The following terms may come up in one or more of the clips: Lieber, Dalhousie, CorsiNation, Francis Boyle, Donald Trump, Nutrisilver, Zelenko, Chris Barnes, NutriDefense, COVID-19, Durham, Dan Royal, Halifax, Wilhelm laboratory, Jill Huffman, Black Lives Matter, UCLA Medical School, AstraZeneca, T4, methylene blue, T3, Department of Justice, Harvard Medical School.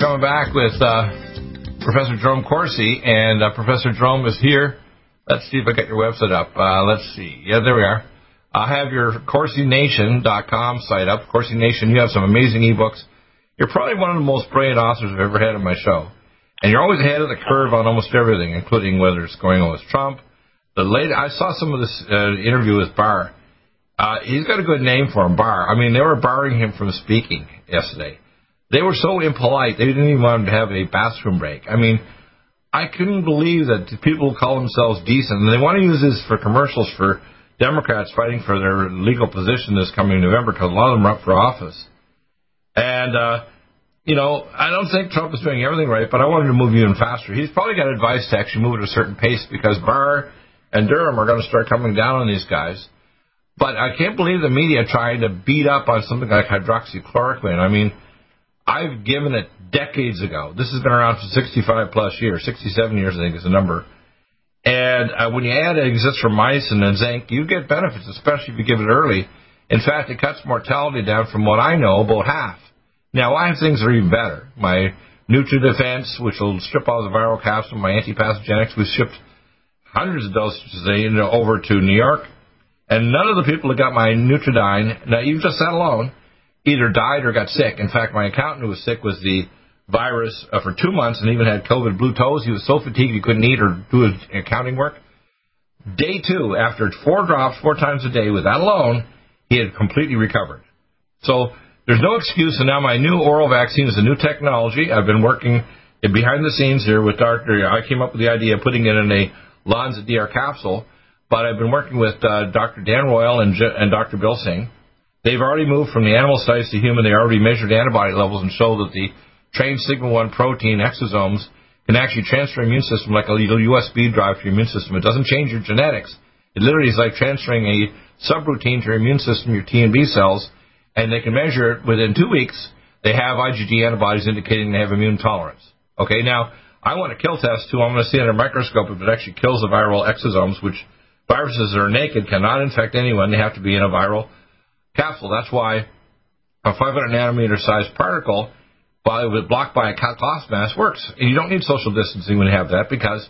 Coming back with Professor Jerome Corsi, and Professor Jerome is here. Let's see if I got your website up. Let's see. Yeah, there we are. I have your CorsiNation.com site up. CorsiNation, you have some amazing ebooks. You're probably one of the most brilliant authors I've ever had on my show, and you're always ahead of the curve on almost everything, including whether it's going on with Trump. I saw some of this interview with Barr. He's got a good name for him, Barr. I mean, they were barring him from speaking yesterday. They were so impolite, they didn't even want him to have a bathroom break. I mean, I couldn't believe that people call themselves decent, and they want to use this for commercials for Democrats fighting for their legal position this coming November, because a lot of them are up for office. And, you know, I don't think Trump is doing everything right, but I want him to move even faster. He's probably got advice to actually move at a certain pace, because Barr and Durham are going to start coming down on these guys. But I can't believe the media tried to beat up on something like hydroxychloroquine. I mean, I've given it decades ago. This has been around for 65-plus years, 67 years, I think is the number. And when you add azithromycin and zinc, you get benefits, especially if you give it early. In fact, it cuts mortality down from what I know, about half. Now, I have things that are even better. My NutriDefense, which will strip all the viral capsule, my antipathogenics, we shipped hundreds of doses over to New York. And none of the people that got my NutriDyne, now even just that alone, either died or got sick. In fact, my accountant who was sick with the virus for 2 months and even had COVID blue toes. He was so fatigued he couldn't eat or do his accounting work. Day two, after 4 drops 4 times a day with that alone, he had completely recovered. So there's no excuse, and now my new oral vaccine is a new technology. I've been working behind the scenes here with Dr. I came up with the idea of putting it in a Lanza DR capsule, but I've been working with Dr. Dan Royal and Dr. Bill Singh. They've already moved from the animal studies to human. They already measured antibody levels and show that the trained sigma-1 protein exosomes can actually transfer immune system like a little USB drive to your immune system. It doesn't change your genetics. It literally is like transferring a subroutine to your immune system, your T and B cells, and they can measure it within 2 weeks. They have IgG antibodies indicating they have immune tolerance. Okay, now, I want a kill test, too. I'm going to see under a microscope if it actually kills the viral exosomes, which viruses that are naked cannot infect anyone. They have to be in a viral capsule. That's why a 500 nanometer sized particle blocked by a glass mask works. And you don't need social distancing when you have that, because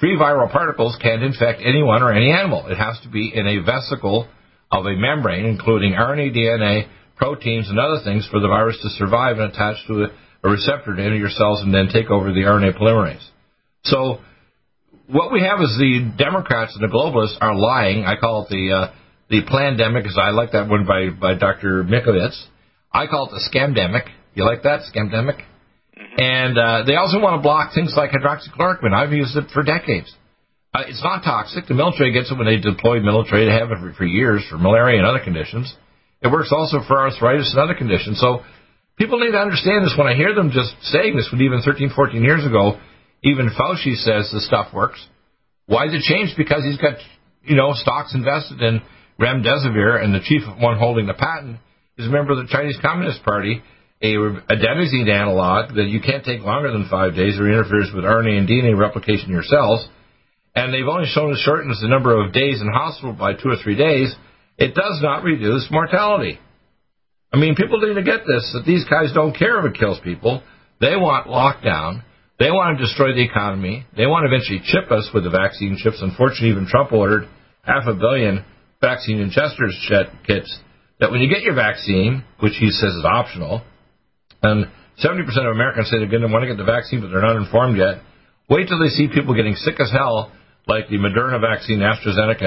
free viral particles can't infect anyone or any animal. It has to be in a vesicle of a membrane, including RNA, DNA, proteins, and other things for the virus to survive and attach to a receptor to enter your cells and then take over the RNA polymerase. So what we have is the Democrats and the globalists are lying. I call it the plandemic, as I like that one by Dr. Mikovits. I call it the scamdemic. You like that, scamdemic? Mm-hmm. And they also want to block things like hydroxychloroquine. I've used it for decades. It's not toxic. The military gets it when they deploy military. They have it for years for malaria and other conditions. It works also for arthritis and other conditions. So people need to understand this. When I hear them just saying this, when even 13, 14 years ago, even Fauci says the stuff works. Why did it change? Because he's got, stocks invested in Remdesivir, and the chief one holding the patent is a member of the Chinese Communist Party, a adenosine analog that you can't take longer than 5 days or interferes with RNA and DNA replication in your cells. And they've only shown it shortens the number of days in hospital by 2 or 3 days. It does not reduce mortality. I mean, people need to get this, that these guys don't care if it kills people. They want lockdown. They want to destroy the economy. They want to eventually chip us with the vaccine chips. Unfortunately, even Trump ordered 500 million vaccine ingesters kits, that when you get your vaccine, which he says is optional, and 70% of Americans say they're going to want to get the vaccine, but they're not informed yet, wait till they see people getting sick as hell, like the Moderna vaccine, AstraZeneca,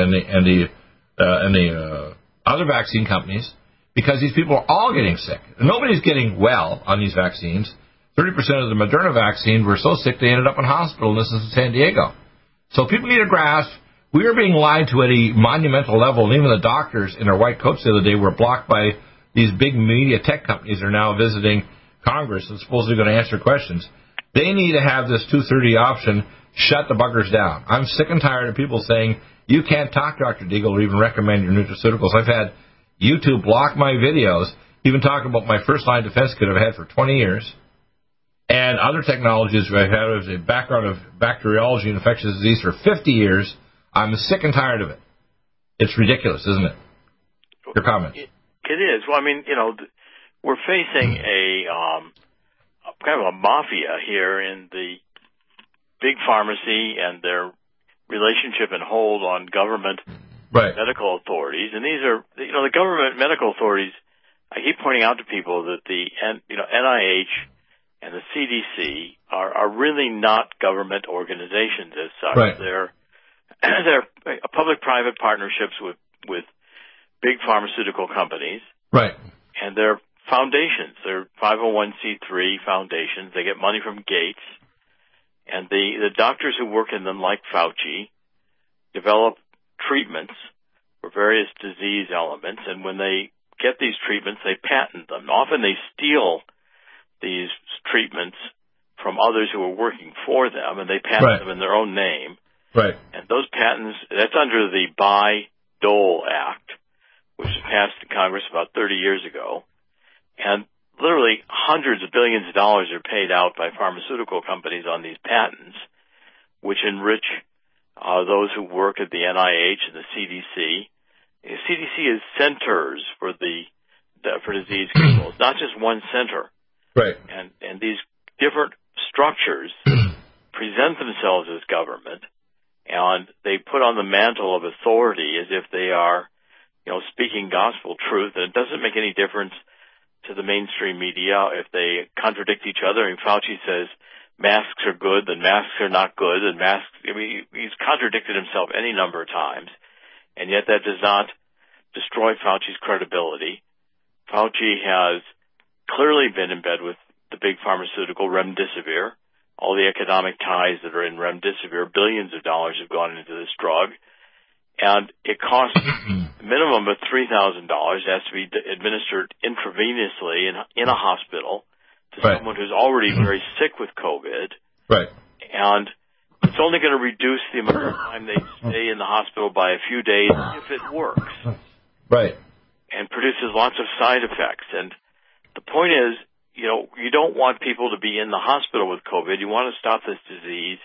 and the other vaccine companies, because these people are all getting sick. Nobody's getting well on these vaccines. 30% of the Moderna vaccine were so sick they ended up in hospital, and this is in San Diego. So people need to grasp We are being lied to at a monumental level, and even the doctors in their white coats the other day were blocked by these big media tech companies that are now visiting Congress and supposedly going to answer questions. They need to have this 230 option, shut the buggers down. I'm sick and tired of people saying, you can't talk, Dr. Deagle, or even recommend your nutraceuticals. I've had YouTube block my videos, even talking about my first-line defense kit I've had for 20 years, and other technologies I've had as a background of bacteriology and infectious disease for 50 years. I'm sick and tired of it. It's ridiculous, isn't it? Your comment. It is. Well, I mean, you know, we're facing a kind of a mafia here in the big pharmacy and their relationship and hold on government medical authorities. And these are, you know, the government medical authorities, I keep pointing out to people that the NIH and the CDC are really not government organizations as such. Right. They're public-private partnerships with big pharmaceutical companies. Right. And they're foundations. They're 501c3 foundations. They get money from Gates. And the doctors who work in them, like Fauci, develop treatments for various disease elements. And when they get these treatments, they patent them. Often they steal these treatments from others who are working for them, and they patent them in their own name. Right. And those patents, that's under the Buy-Dole Act, which was passed in Congress about 30 years ago. And literally hundreds of billions of dollars are paid out by pharmaceutical companies on these patents, which enrich those who work at the NIH and the CDC. The CDC is centers for for disease control. It's not just one center. Right. And these different structures present themselves as government, and they put on the mantle of authority as if they are, you know, speaking gospel truth. And it doesn't make any difference to the mainstream media if they contradict each other. I mean, Fauci says masks are good, then masks are not good, and masks, I mean, he's contradicted himself any number of times, and yet that does not destroy Fauci's credibility. Fauci has clearly been in bed with the big pharmaceutical, Remdesivir. All the economic ties that are in Remdesivir, billions of dollars have gone into this drug. And it costs a minimum of $3,000. It has to be administered intravenously in a hospital to someone who's already very sick with COVID. Right. And it's only going to reduce the amount of time they stay in the hospital by a few days if it works. Right. And produces lots of side effects. And the point is, you know, you don't want people to be in the hospital with COVID. You want to stop this disease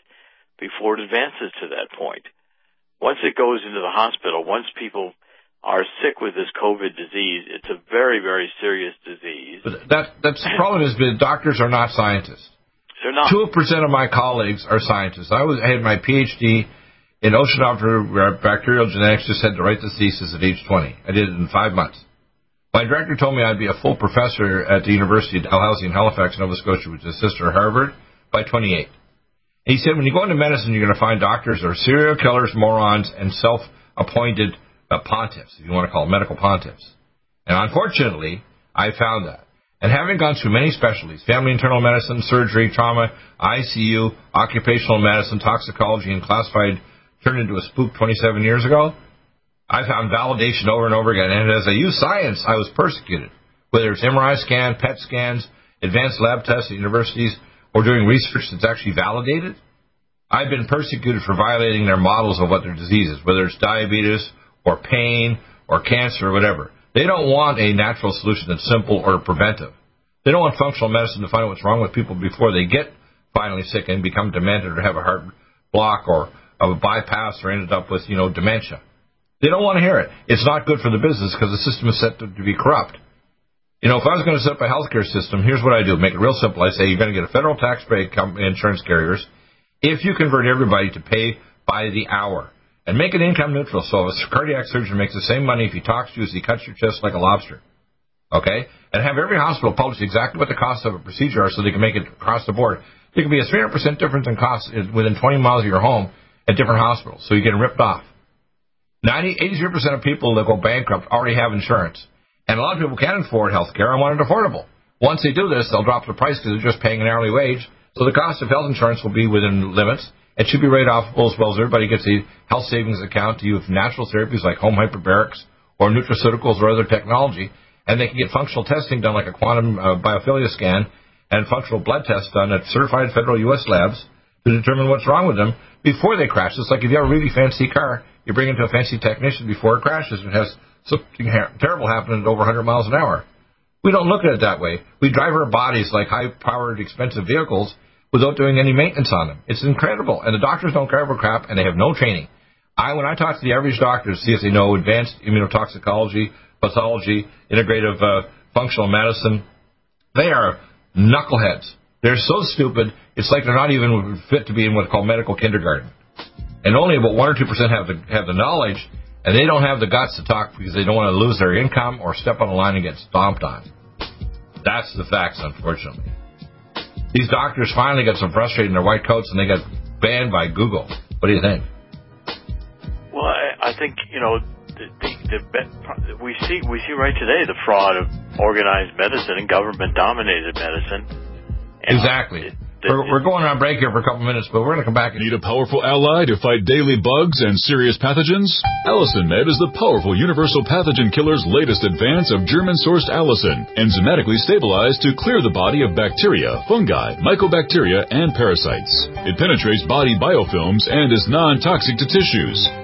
before it advances to that point. Once it goes into the hospital, once people are sick with this COVID disease, it's a very, very serious disease. But that's the problem is that doctors are not scientists. They're not. 2% of my colleagues are scientists. I had my Ph.D. in oceanography, bacterial genetics, just had to write this thesis at age 20. I did it in 5 months. My director told me I'd be a full professor at the University of Dalhousie in Halifax, Nova Scotia, which is sister of Harvard, by 28. And he said, when you go into medicine, you're going to find doctors that are serial killers, morons, and self-appointed pontiffs, if you want to call them medical pontiffs. And unfortunately, I found that. And having gone through many specialties, family internal medicine, surgery, trauma, ICU, occupational medicine, toxicology, and classified turned into a spook 27 years ago, I found validation over and over again, and as I used science, I was persecuted. Whether it's MRI scan, PET scans, advanced lab tests at universities, or doing research that's actually validated, I've been persecuted for violating their models of what their disease is, whether it's diabetes or pain or cancer or whatever. They don't want a natural solution that's simple or preventive. They don't want functional medicine to find out what's wrong with people before they get finally sick and become demented or have a heart block or a bypass or ended up with, you know, dementia. They don't want to hear it. It's not good for the business because the system is set to be corrupt. You know, if I was going to set up a healthcare system, here's what I do. Make it real simple. I say you're going to get a federal tax break insurance carriers if you convert everybody to pay by the hour and make it income neutral. So a cardiac surgeon makes the same money if he talks to you as he cuts your chest like a lobster. Okay? And have every hospital publish exactly what the costs of a procedure are so they can make it across the board. There can be a 300% difference in costs within 20 miles of your home at different hospitals. So you're getting ripped off. 83% of people that go bankrupt already have insurance. And a lot of people can't afford health care and want it affordable. Once they do this, they'll drop the price because they're just paying an hourly wage. So the cost of health insurance will be within limits, It should be write offable as well as everybody gets a health savings account to use natural therapies like home hyperbarics or nutraceuticals or other technology, and they can get functional testing done like a quantum biophilia scan and functional blood tests done at certified federal U.S. labs to determine what's wrong with them before they crash. It's like if you have a really fancy car, you bring it to a fancy technician before it crashes and has something terrible happen at over 100 miles an hour. We don't look at it that way. We drive our bodies like high-powered, expensive vehicles without doing any maintenance on them. It's incredible. And the doctors don't care about crap, and they have no training. When I talk to the average doctor to see if they know advanced immunotoxicology, pathology, integrative functional medicine, they are knuckleheads. They're so stupid, it's like they're not even fit to be in what's called medical kindergarten. And only about 1 or 2% have the knowledge, and they don't have the guts to talk because they don't want to lose their income or step on a line and get stomped on. That's the facts, unfortunately. These doctors finally got so frustrated in their white coats, and they got banned by Google. What do you think? Well, I think, you know, we see right today the fraud of organized medicine and government-dominated medicine. And exactly. We're going on break here for a couple minutes, but we're going to come back. Need a powerful ally to fight daily bugs and serious pathogens? AllicinMed is the powerful universal pathogen killer's latest advance of German-sourced allicin, enzymatically stabilized to clear the body of bacteria, fungi, mycobacteria, and parasites. It penetrates body biofilms and is non-toxic to tissues.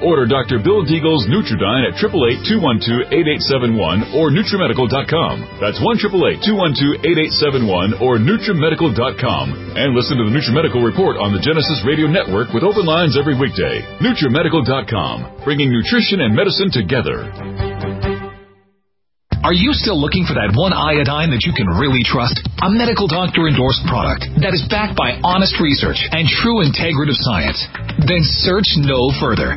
Order Dr. Bill Deagle's NutriDyne at 888-212-8871 or NutriMedical.com. That's 1-888-212-8871 or NutriMedical.com. And listen to the NutriMedical Report on the Genesis Radio Network with open lines every weekday. NutriMedical.com, bringing nutrition and medicine together. Are you still looking for that one iodine that you can really trust? A medical doctor-endorsed product that is backed by honest research and true integrative science. Then search no further.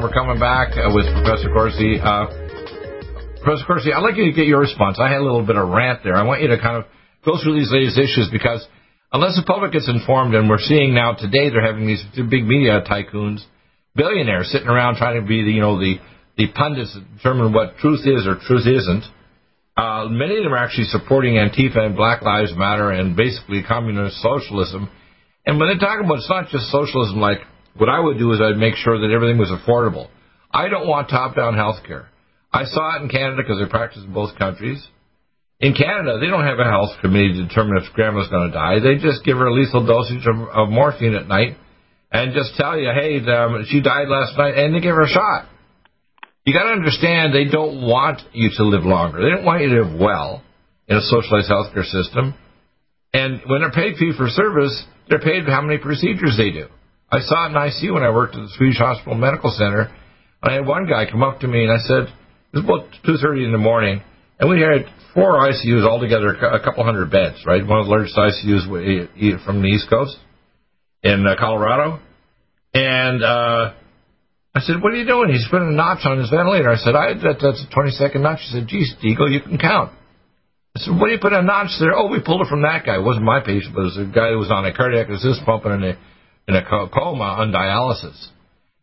We're coming back with Professor Corsi. Professor Corsi, I'd like you to get your response. I had a little bit of rant there. I want you to kind of go through these latest issues, because unless the public gets informed, and we're seeing now today they're having these big media tycoons, billionaires, sitting around trying to be the pundits that determine what truth is or truth isn't. Many of them are actually supporting Antifa and Black Lives Matter and basically communist socialism. And when they talk about, it's not just socialism like What I would do is I'd make sure that everything was affordable. I don't want top-down health care. I saw it in Canada because I practiced in both countries. In Canada, they don't have a health committee to determine if grandma's going to die. They just give her a lethal dosage of morphine at night and just tell you, hey, she died last night, and they give her a shot. You got to understand they don't want you to live longer. They don't want you to live well in a socialized healthcare system. And when they're paid fee-for-service, they're paid how many procedures they do. I saw it in ICU when I worked at the Swedish Hospital Medical Center. I had one guy come up to me, and I said, it was about 2:30 in the morning, and we had four ICUs altogether, a couple hundred beds, right? One of the largest ICUs from the East Coast in Colorado. And I said, what are you doing? He's putting a notch on his ventilator. I said, that's a 20-second notch. He said, geez, Deagle, you can count. I said, what do you put a notch there? Oh, we pulled it from that guy. It wasn't my patient, but it was a guy who was on a cardiac assist pump and in a coma on dialysis.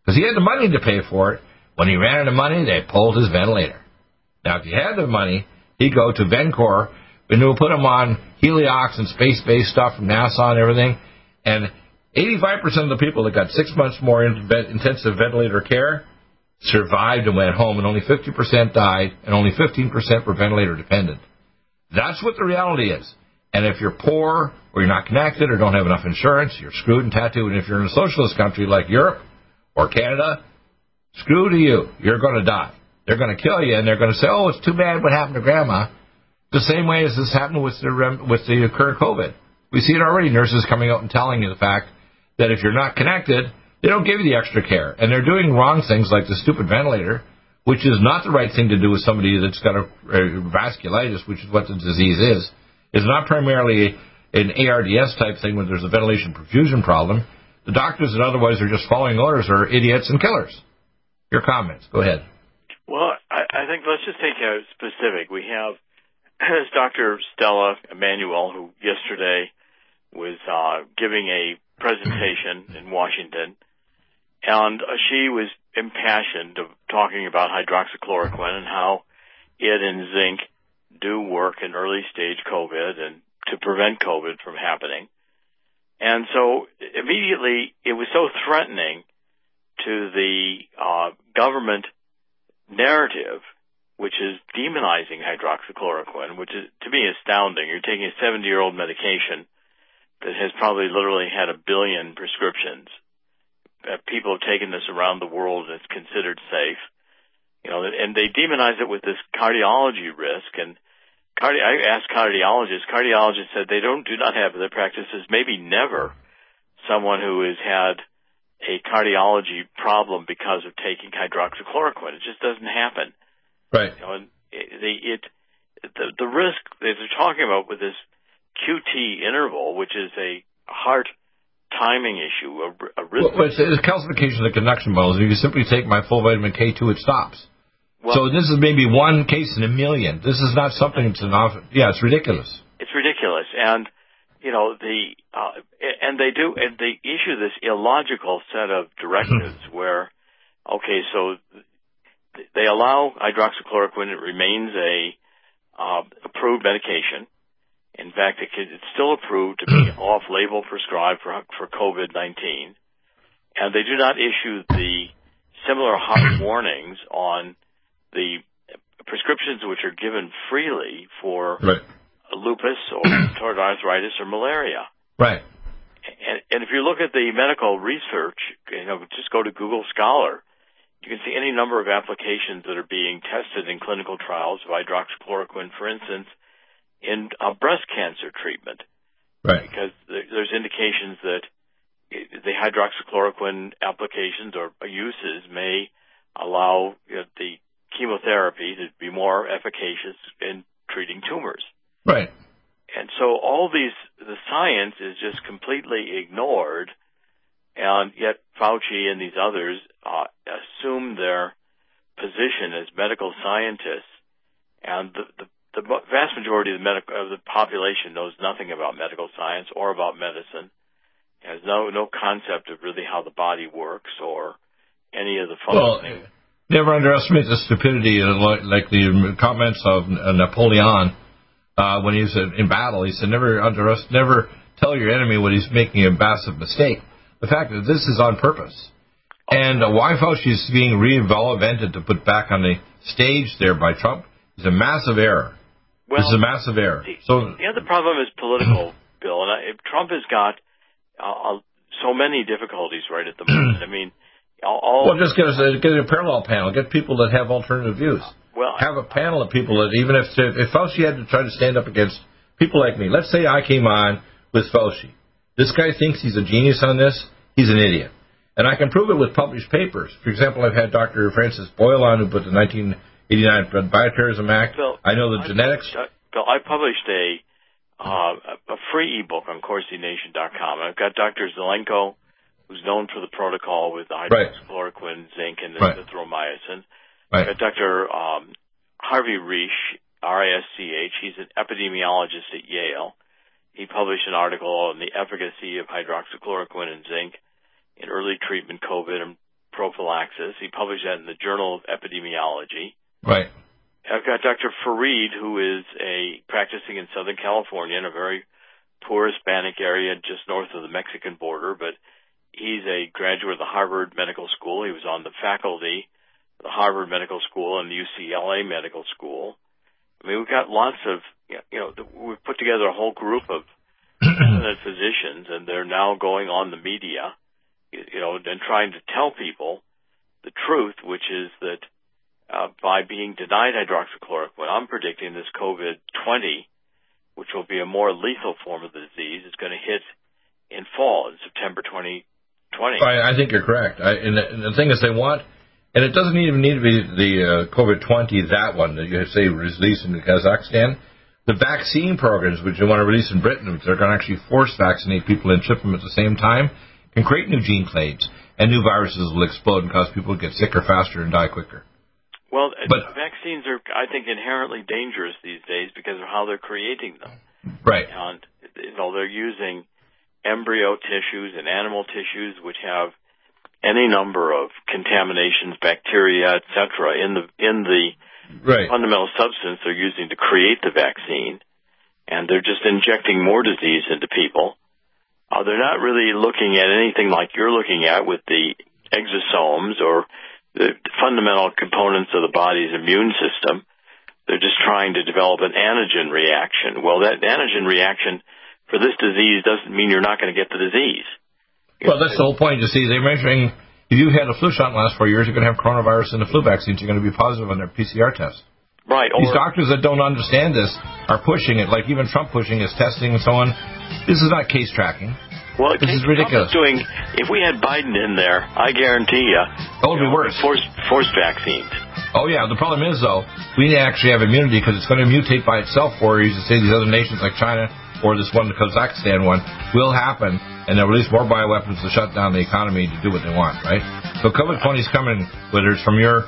Because he had the money to pay for it. When he ran out of money, they pulled his ventilator. Now, if he had the money, he'd go to Vencor, and we'll put him on Heliox and space-based stuff from NASA and everything. And 85% of the people that got 6 months more intensive ventilator care survived and went home, and only 50% died, and only 15% were ventilator-dependent. That's what the reality is. And if you're poor, or you're not connected, or don't have enough insurance, you're screwed and tattooed. And if you're in a socialist country like Europe or Canada, screw to you. You're going to die. They're going to kill you, and they're going to say, oh, it's too bad what happened to Grandma, the same way as this happened with the current COVID. We see it already, nurses coming out and telling you the fact that if you're not connected, they don't give you the extra care. And they're doing wrong things like the stupid ventilator, which is not the right thing to do with somebody that's got a vasculitis, which is what the disease is. It's not primarily an ARDS-type thing when there's a ventilation perfusion problem. The doctors that otherwise are just following orders are idiots and killers. Your comments. Go ahead. Well, I think let's just take a specific. We have Dr. Stella Emanuel, who yesterday was giving a presentation in Washington, and she was impassioned of talking about hydroxychloroquine and how it and zinc do work in early-stage COVID and to prevent COVID from happening. And so immediately it was so threatening to the government narrative, which is demonizing hydroxychloroquine, which is, to me, astounding. You're taking a 70-year-old medication that has probably literally had a billion prescriptions. People have taken this around the world, and it's considered safe. You know, and they demonize it with this cardiology risk. And I asked cardiologists. Cardiologists said they do not have in their practices, maybe never, someone who has had a cardiology problem because of taking hydroxychloroquine. It just doesn't happen. Right. You know, and the risk that they're talking about with this QT interval, which is a heart timing issue, a risk. Well, it's calcification of the conduction models. If you simply take my full vitamin K2, it stops. Well, so this is maybe one case in a million. This is not something that's an often. Yeah, it's ridiculous. It's ridiculous. And you know, they issue this illogical set of directives where, okay, so they allow hydroxychloroquine, it remains a approved medication. In fact, it's still approved to be off-label prescribed for COVID-19. And they do not issue the similar hot warnings on the prescriptions which are given freely for right. Lupus or rheumatoid arthritis or malaria. Right. And if you look at the medical research, you know, just go to Google Scholar, you can see any number of applications that are being tested in clinical trials of hydroxychloroquine, for instance, in breast cancer treatment. Right. Because there's indications that the hydroxychloroquine applications or uses may allow, you know, the chemotherapy to be more efficacious in treating tumors. Right. And so all the science is just completely ignored, and yet Fauci and these others assume their position as medical scientists, and the vast majority of the population knows nothing about medical science or about medicine, has no concept of really how the body works or any of the functioning. Well, never underestimate the stupidity, like the comments of Napoleon. When he was in battle, he said, never tell your enemy when he's making a massive mistake. the fact that this is on purpose. And why Fauci is being reinvented to put back on the stage there by Trump is a massive error. Well, this is a massive error. The other problem is political, Bill. And Trump has got so many difficulties right at the moment. I mean, just get a parallel panel. Get people that have alternative views. Have a panel of people that even if Fauci had to try to stand up against people like me, let's say I came on with Fauci. This guy thinks he's a genius on this. He's an idiot. And I can prove it with published papers. For example, I've had Dr. Francis Boyle on, who put the 1989 Bioterrorism Act. Bill, I know the genetics. Bill, I published a free ebook on CorsiNation.com. I've got Dr. Zelenko, who's known for the protocol with hydroxychloroquine, zinc, and azithromycin. Right. I've got Dr. Harvey Risch, R-I-S-C-H. He's an epidemiologist at Yale. He published an article on the efficacy of hydroxychloroquine and zinc in early treatment, COVID, and prophylaxis. He published that in the Journal of Epidemiology. Right. I've got Dr. Farid, who is practicing in Southern California in a very poor Hispanic area just north of the Mexican border, but he's a graduate of the Harvard Medical School. He was on the faculty of the Harvard Medical School and the UCLA Medical School. I mean, we've got lots of, we've put together a whole group of physicians, and they're now going on the media, and trying to tell people the truth, which is that by being denied hydroxychloroquine, I'm predicting this COVID-20, which will be a more lethal form of the disease, is going to hit in fall, in September 2020. I think you're correct. And the thing is they want, and it doesn't even need to be the COVID-20, that one that you say released in Kazakhstan. The vaccine programs, which they want to release in Britain, which they're going to actually force vaccinate people and ship them at the same time, can create new gene clades, and new viruses will explode and cause people to get sicker faster and die quicker. Well, but vaccines are, I think, inherently dangerous these days because of how they're creating them. Right. And, they're using embryo tissues and animal tissues, which have any number of contaminations, bacteria, et cetera, in the fundamental substance they're using to create the vaccine, and they're just injecting more disease into people. They're not really looking at anything like you're looking at with the exosomes or the fundamental components of the body's immune system. They're just trying to develop an antigen reaction. Well, that antigen reaction for this disease doesn't mean you're not going to get the disease. Well, that's the whole point. You see, they're measuring if you had a flu shot in the last 4 years, you're going to have coronavirus and the flu vaccines. You're going to be positive on their PCR test. Right. These doctors that don't understand this are pushing it, like even Trump pushing his testing and so on. This is not case tracking. Well, this is ridiculous. If we had Biden in there, I guarantee you, it would be worse. Forced vaccines. Oh, yeah. The problem is, though, we actually have immunity because it's going to mutate by itself for you to say these other nations like China or this one, the Kazakhstan one, will happen, and they'll release more bioweapons to shut down the economy to do what they want, right? So COVID-20 is coming, whether it's from your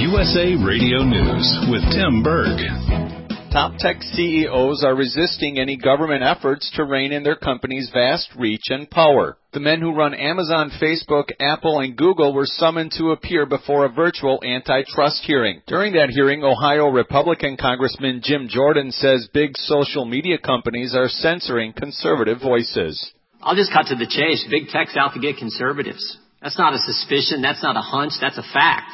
USA Radio News with Tim Berg. Top tech CEOs are resisting any government efforts to rein in their company's vast reach and power. The men who run Amazon, Facebook, Apple, and Google were summoned to appear before a virtual antitrust hearing. During that hearing, Ohio Republican Congressman Jim Jordan says big social media companies are censoring conservative voices. I'll just cut to the chase. Big tech's out to get conservatives. That's not a suspicion. That's not a hunch. That's a fact.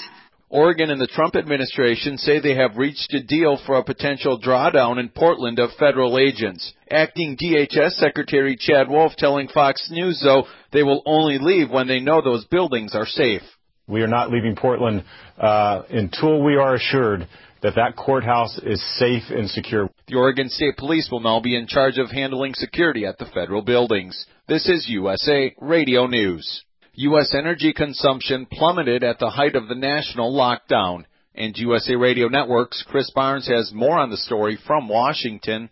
Oregon and the Trump administration say they have reached a deal for a potential drawdown in Portland of federal agents. Acting DHS Secretary Chad Wolf telling Fox News, though, they will only leave when they know those buildings are safe. We are not leaving Portland until we are assured that that courthouse is safe and secure. The Oregon State Police will now be in charge of handling security at the federal buildings. This is USA Radio News. U.S. energy consumption plummeted at the height of the national lockdown. And USA Radio Network's Chris Barnes has more on the story from Washington.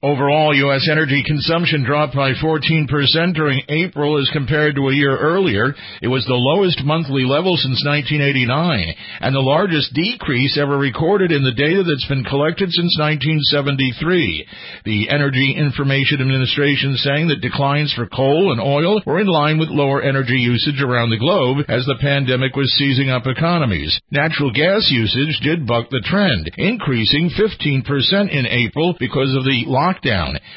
Overall, U.S. energy consumption dropped by 14% during April as compared to a year earlier. It was the lowest monthly level since 1989 and the largest decrease ever recorded in the data that's been collected since 1973. The Energy Information Administration saying that declines for coal and oil were in line with lower energy usage around the globe as the pandemic was seizing up economies. Natural gas usage did buck the trend, increasing 15% in April because of the lockdown,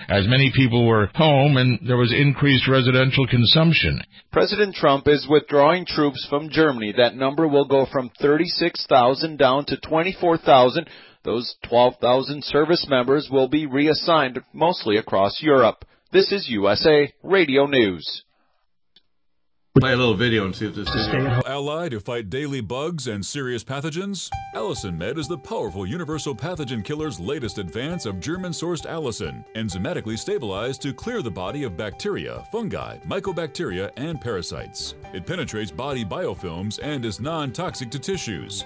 as many people were home and there was increased residential consumption. President Trump is withdrawing troops from Germany. That number will go from 36,000 down to 24,000. Those 12,000 service members will be reassigned mostly across Europe. This is USA Radio News. Play a little video and see if this is allied to fight daily bugs and serious pathogens. AllicinMed is the powerful universal pathogen killer's latest advance of German-sourced allicin, enzymatically stabilized to clear the body of bacteria, fungi, mycobacteria, and parasites. It penetrates body biofilms and is non-toxic to tissues.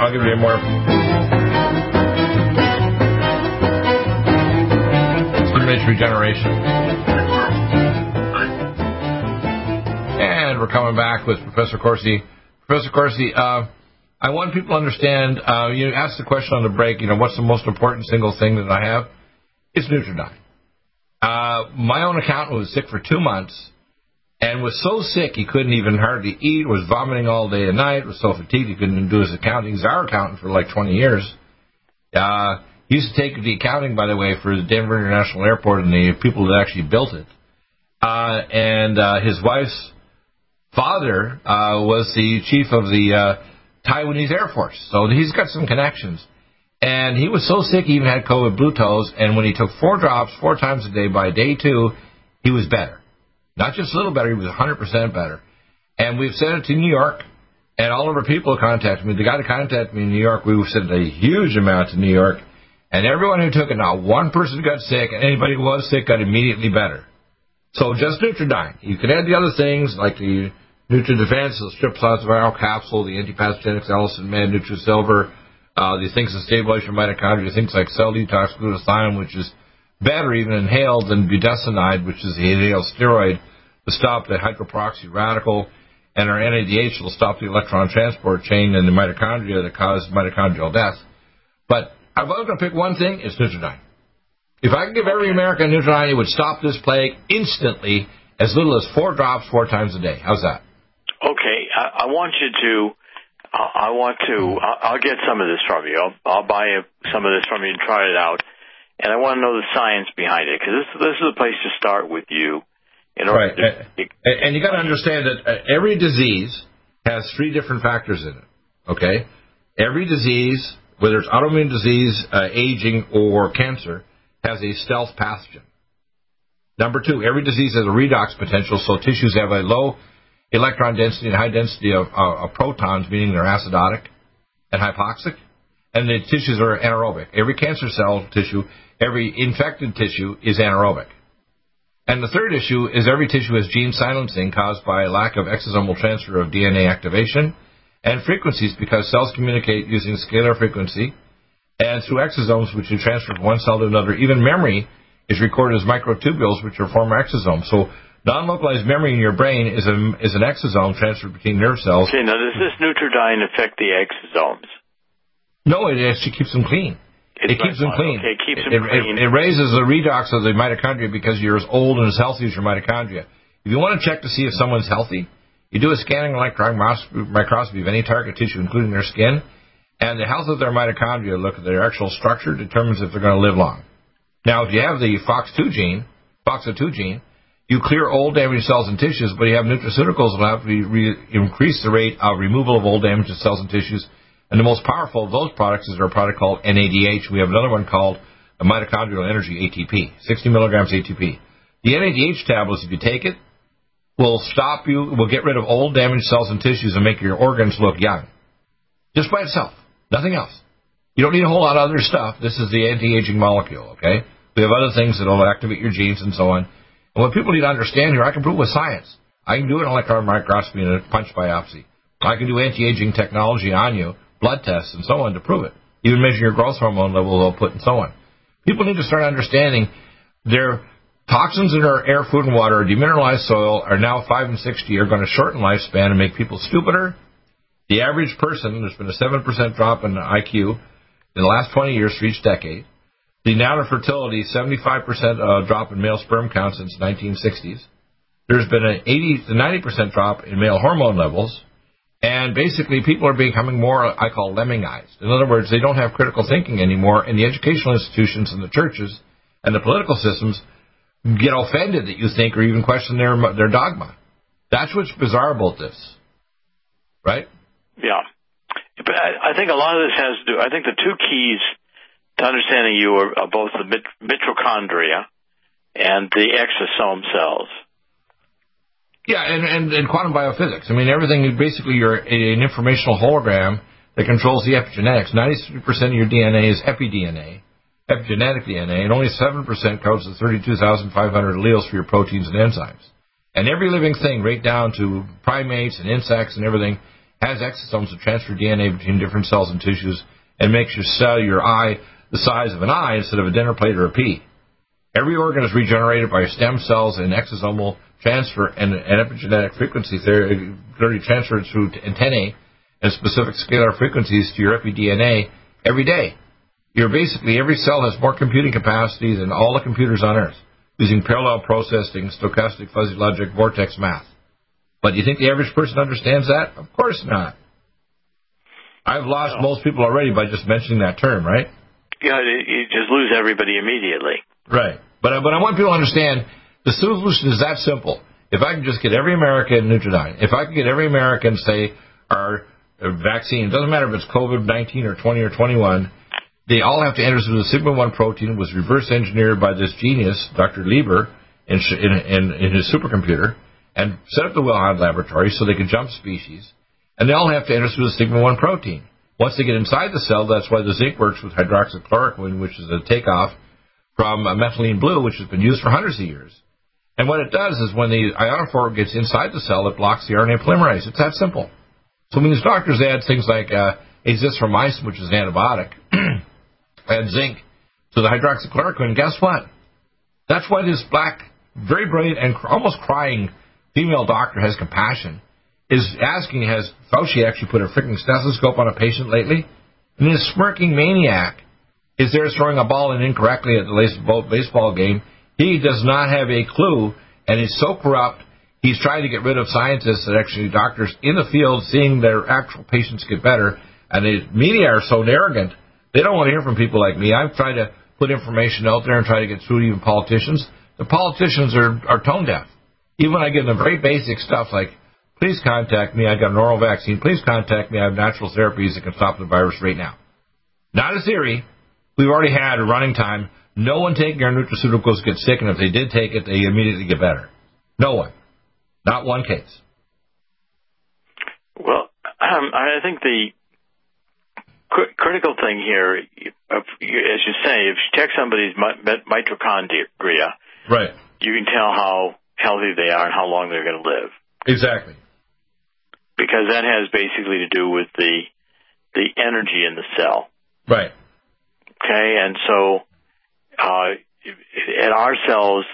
I'll give you more. Image regeneration. And we're coming back with Professor Corsi. Professor Corsi, I want people to understand, you asked the question on the break, what's the most important single thing that I have? It's NutriDyne. My own accountant was sick for 2 months and was so sick he couldn't even hardly eat, was vomiting all day and night, was so fatigued he couldn't even do his accounting. He's our accountant for like 20 years. He used to take the accounting, by the way, for the Denver International Airport and the people that actually built it. And his wife's father was the chief of the Taiwanese Air Force. So he's got some connections. And he was so sick he even had COVID blue toes, and when he took 4 drops 4 times a day, by day 2, he was better. Not just a little better, he was 100% better. And we've sent it to New York, and all of our people contacted me. The guy that contacted me in New York, we sent a huge amount to New York, and everyone who took it, not one person got sick, and anybody who was sick got immediately better. So just NutriDyne. You can add the other things, like the NutriDefense, the strip slots viral capsule, the antipathogenics, AllicinMed, Nutrisilver, the things that stabilize your mitochondria, things like cell detox, glutathione, which is better even inhaled than budesonide, which is the inhaled steroid, to stop the hydroproxy radical, and our NADH will stop the electron transport chain in the mitochondria that causes mitochondrial death. But if I was going to pick one thing, it's NutriDyne. If I could give every American NutriDyne, it would stop this plague instantly, as little as 4 drops 4 times a day. How's that? Okay, I want you to... I'll get some of this from you. I'll buy some of this from you and try it out. And I want to know the science behind it, because this is a place to start with you. Right. And you got to understand that every disease has 3 different factors in it, okay? Every disease, whether it's autoimmune disease, aging, or cancer, has a stealth pathogen. Number 2, every disease has a redox potential, so tissues have a low electron density and high density of protons, meaning they're acidotic and hypoxic. and the tissues are anaerobic. Every cancer cell tissue, every infected tissue is anaerobic. And the third issue is every tissue has gene silencing caused by lack of exosomal transfer of DNA activation and frequencies, because cells communicate using scalar frequency and through exosomes, which you transfer from one cell to another. Even memory is recorded as microtubules, which are former exosomes. So non-localized memory in your brain is an exosome transferred between nerve cells. Okay, now does this NutriDyne affect the exosomes? No, it actually keeps them clean. It keeps them clean. It raises the redox of the mitochondria, because you're as old and as healthy as your mitochondria. If you want to check to see if someone's healthy, you do a scanning electron microscopy of any target tissue, including their skin, and the health of their mitochondria, look at their actual structure, determines if they're going to live long. Now, if you have the FOXO2 gene, you clear old damaged cells and tissues, but you have nutraceuticals that will have to increase the rate of removal of old damaged cells and tissues. And the most powerful of those products is our product called NADH. We have another one called the mitochondrial energy ATP, 60 milligrams ATP. The NADH tablets, if you take it, will stop you, will get rid of old damaged cells and tissues and make your organs look young. Just by itself, nothing else. You don't need a whole lot of other stuff. This is the anti-aging molecule, okay? We have other things that will activate your genes and so on. And what people need to understand here, I can prove with science. I can do an electron microscopy and a punch biopsy. I can do anti-aging technology on you, blood tests and so on, to prove it. Even measure your growth hormone level they'll put and so on. People need to start understanding their toxins in our air, food, and water, demineralized soil, are now 5 and 60, are going to shorten lifespan and make people stupider. The average person, there's been a 7% drop in IQ in the last 20 years for each decade. The now to fertility, 75% drop in male sperm count since 1960s. There's been an 80 to 90% drop in male hormone levels. And basically, people are becoming more, I call, lemmingized. In other words, they don't have critical thinking anymore, and the educational institutions and the churches and the political systems get offended that you think or even question their dogma. That's what's bizarre about this, right? Yeah. But I think a lot of this has to do, I think the two keys to understanding you are both the mitochondria and the exosome cells. Yeah, and quantum biophysics. I mean, everything is basically an informational hologram that controls the epigenetics. 93% of your DNA is epiDNA, epigenetic DNA, and only 7% codes the 32,500 alleles for your proteins and enzymes. And every living thing, right down to primates and insects and everything, has exosomes that transfer DNA between different cells and tissues and makes your cell, your eye, the size of an eye instead of a dinner plate or a pea. Every organ is regenerated by stem cells and exosomal transfer and epigenetic frequency theory transferred through antennae and specific scalar frequencies to your epiDNA every day. You're basically, every cell has more computing capacity than all the computers on Earth, using parallel processing, stochastic fuzzy logic, vortex math. But do you think the average person understands that? Of course not. I've lost most people already by just mentioning that term, right? Yeah, you just lose everybody immediately. Right. But I want people to understand the solution is that simple. If I can just get every American NutriDyne, if I can get every American, say, our vaccine, it doesn't matter if it's COVID-19 or 20 or 21, they all have to enter through the sigma-1 protein. It was reverse engineered by this genius, Dr. Lieber, in his supercomputer, and set up the Wilhelm laboratory so they could jump species. And they all have to enter through the sigma-1 protein. Once they get inside the cell, that's why the zinc works with hydroxychloroquine, which is a takeoff from a methylene blue, which has been used for hundreds of years. And what it does is when the ionophore gets inside the cell, it blocks the RNA polymerase. It's that simple. So when these doctors add things like azithromycin, which is an antibiotic, and zinc to the hydroxychloroquine, guess what? That's why this black, very brilliant, and almost crying female doctor has compassion, is asking, has Fauci actually put a freaking stethoscope on a patient lately? And this smirking maniac is there throwing a ball in incorrectly at the latest baseball game. He does not have a clue, and he's so corrupt, he's trying to get rid of scientists and actually doctors in the field seeing their actual patients get better, and the media are so arrogant, they don't want to hear from people like me. I've tried to put information out there and try to get through to even politicians. The politicians are tone deaf. Even when I give them very basic stuff like, please contact me, I've got an oral vaccine, please contact me, I have natural therapies that can stop the virus right now. Not a theory. We've already had a running time. No one taking our nutraceuticals gets sick, and if they did take it, they immediately get better. No one. Not one case. Well, I think the critical thing here, as you say, if you check somebody's mitochondria, right, you can tell how healthy they are and how long they're going to live. Exactly. Because that has basically to do with the energy in the cell. Right. Okay, and so and our cells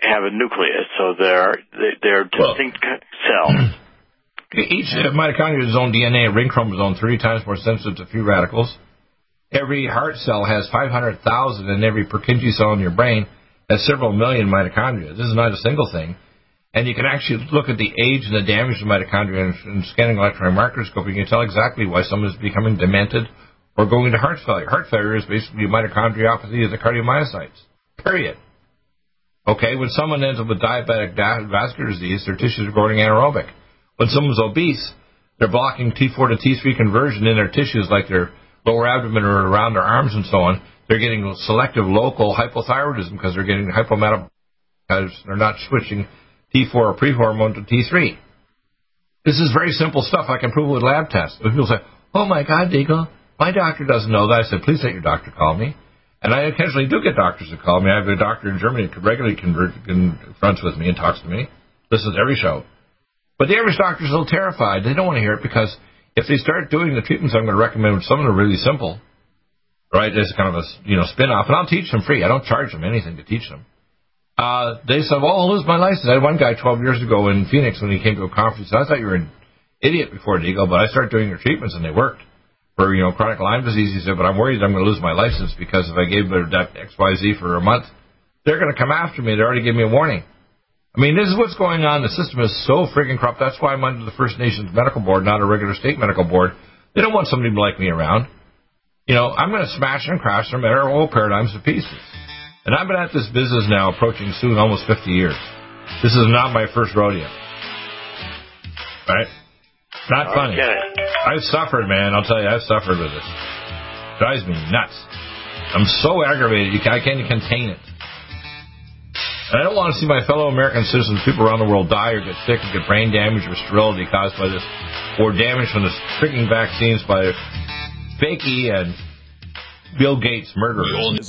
have a nucleus, so they're distinct cells. Each mitochondria's own DNA ring chromosome 3 times more sensitive to free radicals. Every heart cell has 500,000, and every Purkinje cell in your brain has several million mitochondria. This is not a single thing. And you can actually look at the age and the damage of mitochondria in scanning electron microscope, and you can tell exactly why someone is becoming demented or going to heart failure. Heart failure is basically mitochondriopathy of the cardiomyocytes, period. Okay, when someone ends up with diabetic vascular disease, their tissues are growing anaerobic. When someone's obese, they're blocking T4 to T3 conversion in their tissues, like their lower abdomen or around their arms and so on. They're getting selective local hypothyroidism because they're getting hypometabolic because they're not switching T4 or pre-hormone to T3. This is very simple stuff. I can prove it with lab tests. But people say, oh, my God, Deagle, my doctor doesn't know that. I said, please let your doctor call me. And I occasionally do get doctors that call me. I have a doctor in Germany who regularly confronts with me and talks to me, listens to every show. But the average doctor is a little terrified. They don't want to hear it because if they start doing the treatments I'm going to recommend, which some of them are really simple, right, there's kind of a spin-off, and I'll teach them free. I don't charge them anything to teach them. They said, well, I'll lose my license. I had one guy 12 years ago in Phoenix when he came to a conference. I thought you were an idiot before, Deagle, but I started doing your treatments, and they worked. For, chronic Lyme disease, he said, but I'm worried I'm going to lose my license because if I gave them that XYZ for a month, they're going to come after me. They already gave me a warning. I mean, this is what's going on. The system is so friggin' corrupt. That's why I'm under the First Nations Medical Board, not a regular state medical board. They don't want somebody like me around. I'm going to smash and crash them and our old paradigms to pieces. And I've been at this business now approaching soon almost 50 years. This is not my first rodeo. Right? Not funny. I've suffered, man. I'll tell you, I've suffered with this. It drives me nuts. I'm so aggravated. I can't contain it. And I don't want to see my fellow American citizens, people around the world, die or get sick and get brain damage or sterility caused by this, or damage from the freaking vaccines by Fakey and Bill Gates murderers.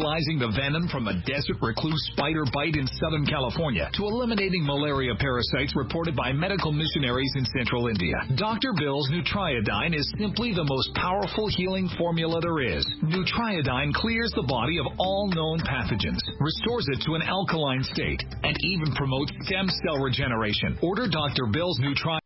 neutralizing the venom from a desert recluse spider bite in Southern California to eliminating malaria parasites reported by medical missionaries in Central India. Dr. Bill's Nutriodine is simply the most powerful healing formula there is. Nutriodine clears the body of all known pathogens, restores it to an alkaline state, and even promotes stem cell regeneration. Order Dr. Bill's Nutriodine.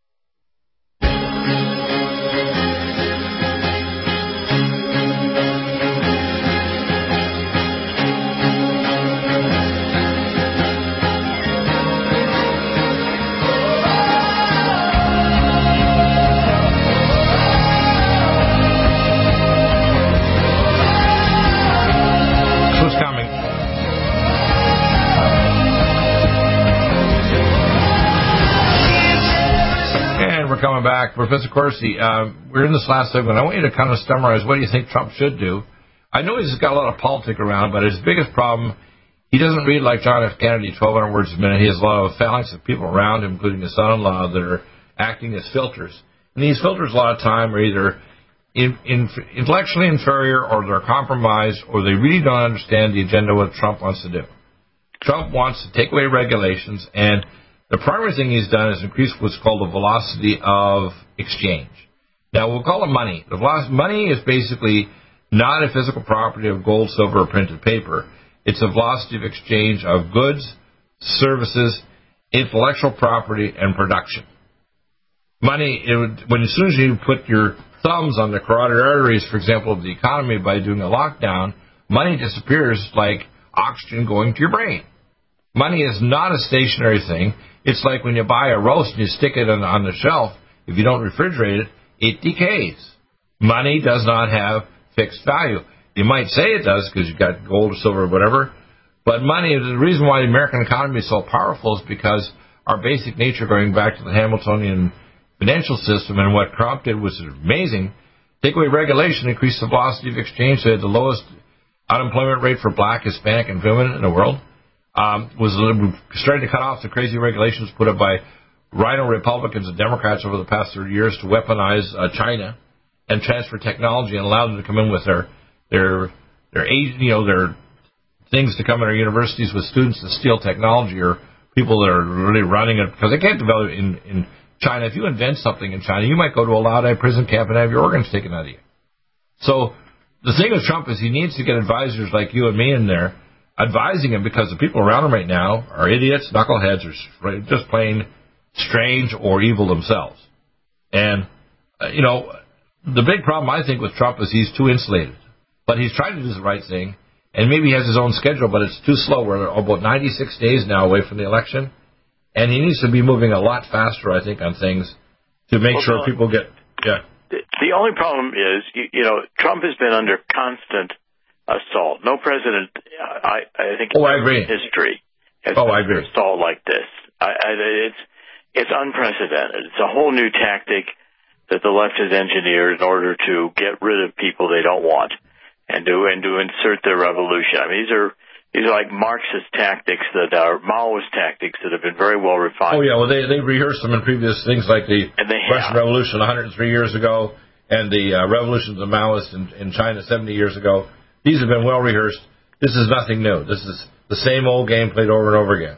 Coming back, Professor Corsi, we're in this last segment. I want you to kind of summarize what you think Trump should do. I know he's got a lot of politics around, but his biggest problem, he doesn't read like John F. Kennedy, 1,200 words a minute. He has a lot of phalanx of people around him, including his son-in-law, that are acting as filters. And these filters, a lot of time, are either intellectually inferior, or they're compromised, or they really don't understand the agenda of what Trump wants to do. Trump wants to take away regulations, and the primary thing he's done is increase what's called the velocity of exchange. Now, we'll call it money. The velocity, money is basically not a physical property of gold, silver, or printed paper. It's a velocity of exchange of goods, services, intellectual property, and production. Money, as soon as you put your thumbs on the carotid arteries, for example, of the economy by doing a lockdown, money disappears like oxygen going to your brain. Money is not a stationary thing. It's like when you buy a roast and you stick it on the shelf, if you don't refrigerate it, it decays. Money does not have fixed value. You might say it does because you've got gold or silver or whatever, but money, the reason why the American economy is so powerful is because our basic nature, going back to the Hamiltonian financial system, and what Trump did was amazing. Take away regulation, increase the velocity of exchange. They had the lowest unemployment rate for black, Hispanic, and women in the world. Was starting to cut off the crazy regulations put up by rhino Republicans and Democrats over the past 30 years to weaponize China and transfer technology and allow them to come in with their things to come in our universities with students that steal technology, or people that are really running it because they can't develop it in China. If you invent something in China, you might go to a Lao-Dai prison camp and have your organs taken out of you. So the thing with Trump is he needs to get advisors like you and me in there advising him, because the people around him right now are idiots, knuckleheads, or just plain strange or evil themselves. And, the big problem, I think, with Trump is he's too insulated. But he's trying to do the right thing, and maybe he has his own schedule, but it's too slow. We're about 96 days now away from the election, and he needs to be moving a lot faster, I think, on things to make sure people get... Yeah. The only problem is, Trump has been under constant assault. No president, I think, in history has been an assault like this. It's unprecedented. It's a whole new tactic that the left has engineered in order to get rid of people they don't want. and to insert their revolution. I mean, these are like Marxist tactics that are Maoist tactics that have been very well refined. Oh yeah, well they rehearsed them in previous things like the Russian Revolution 103 years ago and the revolutions of Maoists in China 70 years ago. These have been well rehearsed. This is nothing new. This is the same old game played over and over again.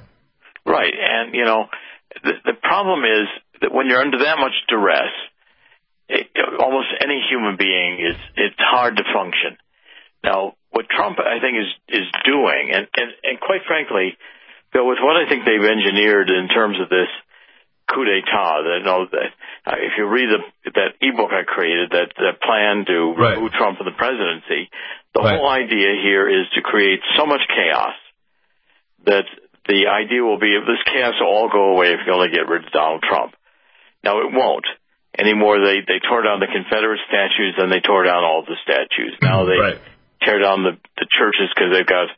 Right, and you know the problem is that when you're under that much duress, almost any human being it's hard to function. Now, what Trump, I think, is doing, and quite frankly, Bill, with what I think they've engineered in terms of this coup d'état, you know, if you read that e-book I created, that plan to remove Trump from the presidency, the whole idea here is to create so much chaos that the idea will be if this chaos will all go away if you only get rid of Donald Trump. Now, it won't. Anymore, they tore down the Confederate statues, and they tore down all the statues. Now they tear down the churches because they've got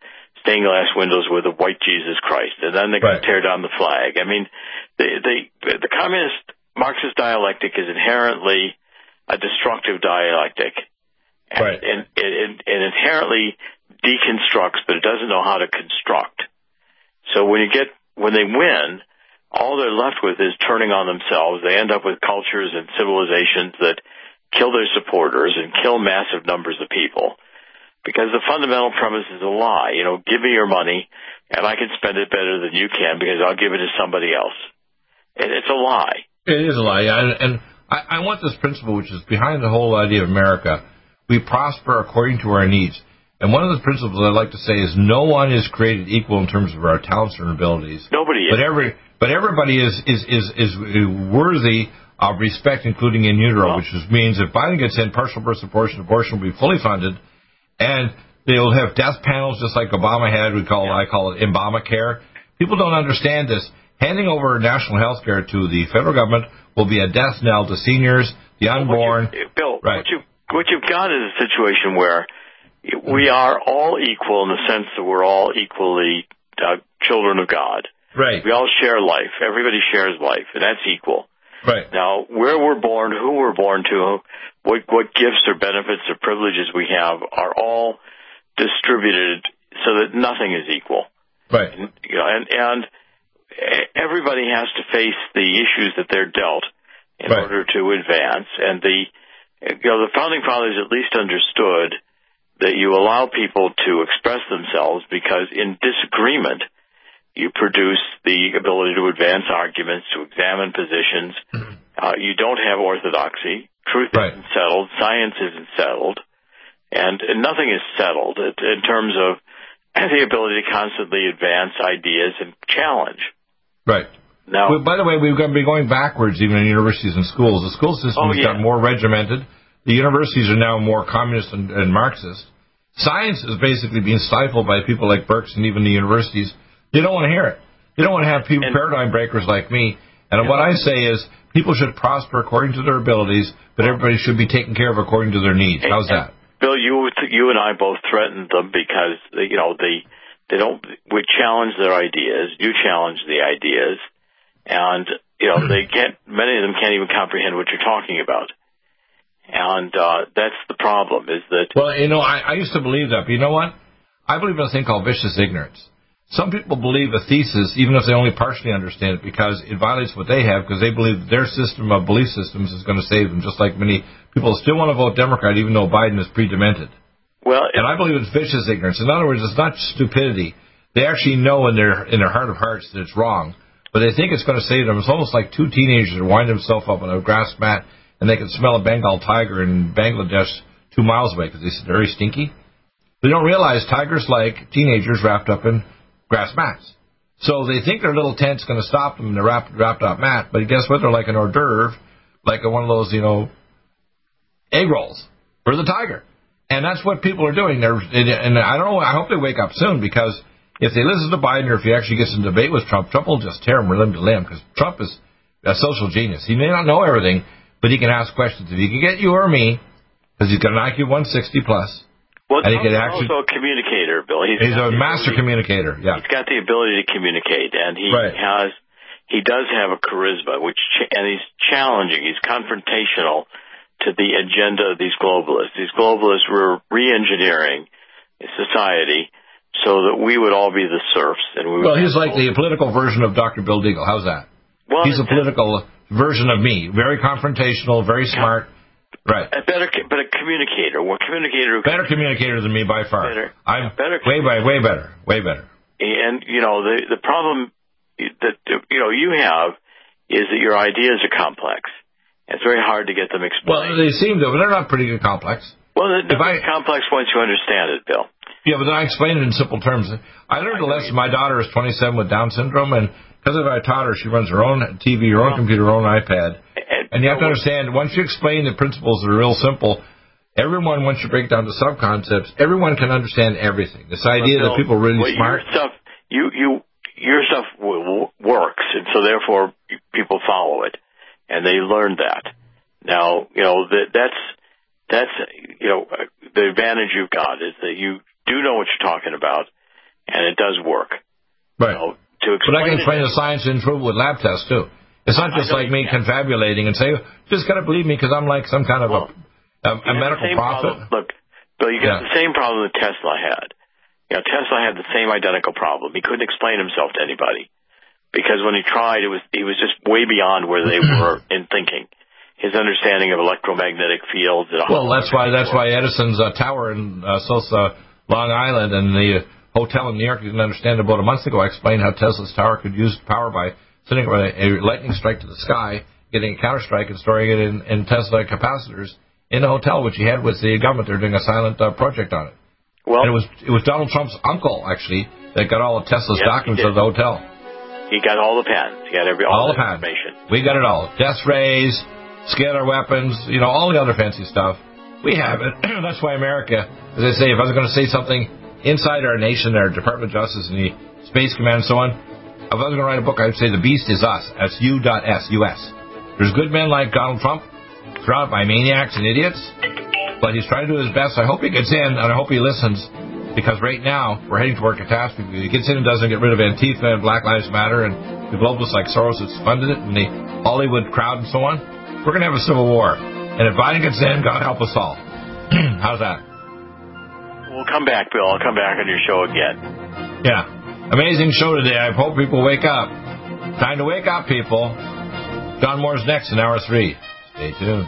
stained glass windows with a white Jesus Christ, and then they're going to tear down the flag. I mean, the communist Marxist dialectic is inherently a destructive dialectic, and it inherently deconstructs, but it doesn't know how to construct. So when they win, all they're left with is turning on themselves. They end up with cultures and civilizations that kill their supporters and kill massive numbers of people because the fundamental premise is a lie. You know, give me your money, and I can spend it better than you can because I'll give it to somebody else. And it's a lie. It is a lie, and I want this principle, which is behind the whole idea of America. We prosper according to our needs. And one of the principles I'd like to say is no one is created equal in terms of our talents and abilities. Nobody is. But everybody is worthy of respect, including in utero, which means if Biden gets in, partial birth support and abortion will be fully funded, and they'll have death panels just like Obama had. I call it Obamacare. People don't understand this. Handing over national health care to the federal government will be a death knell to seniors, the unborn. Bill, what you've got is a situation where we are all equal in the sense that we're all equally children of God. Right. We all share life. Everybody shares life, and that's equal. Right. Now, where we're born, who we're born to, what gifts or benefits or privileges we have are all distributed so that nothing is equal. Right. And, you know, and everybody has to face the issues that they're dealt in order to advance. And the Founding Fathers at least understood that you allow people to express themselves because in disagreement, you produce the ability to advance arguments, to examine positions. You don't have orthodoxy. Truth isn't settled. Science isn't settled. And nothing is settled in terms of the ability to constantly advance ideas and challenge. Right. Now, well, by the way, we're going to be going backwards even in universities and schools. The school system has gotten more regimented. The universities are now more communist and Marxist. Science is basically being stifled by people like Berks and even the universities. They don't want to hear it. They don't want to have people, paradigm breakers like me. And what I say is people should prosper according to their abilities, but everybody should be taken care of according to their needs. How's that? Bill, you and I both threatened them because, you know, they don't – we challenge their ideas. You challenge the ideas. And, you know, they can't – many of them can't even comprehend what you're talking about. And that's the problem is that – Well, you know, I used to believe that. But you know what? I believe in a thing called vicious ignorance. Some people believe a thesis, even if they only partially understand it, because it violates what they have, because they believe that their system of belief systems is going to save them, just like many people still want to vote Democrat, even though Biden is pre-demented. Well, and I believe it's vicious ignorance. In other words, it's not stupidity. They actually know in their heart of hearts that it's wrong, but they think it's going to save them. It's almost like two teenagers wind themselves up on a grass mat, and they can smell a Bengal tiger in Bangladesh 2 miles away, because it's very stinky. They don't realize tigers like teenagers wrapped up in grass mats. So they think their little tent's going to stop them in the wrapped up mat, but guess what? They're like an hors d'oeuvre, like one of those, you know, egg rolls for the tiger. And that's what people are doing. And I don't know, I hope they wake up soon, because if they listen to Biden or if he actually gets in a debate with Trump, Trump will just tear him limb to limb, because Trump is a social genius. He may not know everything, but he can ask questions. If he can get you or me, because he's got an IQ 160 plus, well, and Trump's also a communicator, Bill. He's a master communicator, yeah. He's got the ability to communicate, and he does have a charisma, and he's challenging, he's confrontational, to the agenda of these globalists. These globalists were re-engineering society so that we would all be the serfs. And we he's like the political version of Dr. Bill Deagle. How's that? Well, he's a political version of me. Very confrontational, very smart. Right. A better communicator than me by far. I'm way better. And, you know, the problem that, you know, you have is that your ideas are complex. It's very hard to get them explained. Well, they seem to, but they're not pretty complex. Well, they're complex once you understand it, Bill. Yeah, but then I explain it in simple terms. I learned a lesson. My daughter is 27 with Down syndrome, and because of it, I taught her, she runs her own TV, her own computer, her own iPad. And you have to understand, once you explain the principles that are real simple, everyone, once you break down the sub-concepts, everyone can understand everything. This idea that people are really smart. Your stuff works, and so therefore people follow it, and they learn that. Now, you know, that's you know, the advantage you've got is that you do know what you're talking about, and it does work. Right. You know, but I can explain the science in trouble with lab tests, too. It's not just like me confabulating and saying, just got to believe me because I'm like some kind of a medical prophet. Look, Bill, you got the same problem that Tesla had. You know, Tesla had the same identical problem. He couldn't explain himself to anybody because when he tried, he was just way beyond where they were in thinking. His understanding of electromagnetic fields. That's why Edison's tower in Long Island and the hotel in New York, you didn't understand about a month ago. I explained how Tesla's tower could use power by sending a lightning strike to the sky, getting a counter-strike and storing it in Tesla capacitors in a hotel, which he had with the government. They were doing a silent project on it. Well, and it was Donald Trump's uncle, actually, that got all of Tesla's documents of the hotel. He got all the patents. He got all the information. We got it all. Death rays, scalar weapons, you know, all the other fancy stuff. We have it. That's why America, as I say, if I was going to say something inside our nation, our Department of Justice and the Space Command and so on, if I was going to write a book, I would say The Beast is Us. That's U.S. There's good men like Donald Trump, surrounded by maniacs and idiots, but he's trying to do his best. I hope he gets in, and I hope he listens, because right now we're heading toward catastrophe. If he gets in and doesn't get rid of Antifa and Black Lives Matter and the globalists like Soros that's funded it and the Hollywood crowd and so on, we're going to have a civil war. And if Biden gets in, God help us all. How's that? We'll come back, Bill. I'll come back on your show again. Yeah. Amazing show today. I hope people wake up. Time to wake up, people. John Moore's next in Hour 3. Stay tuned.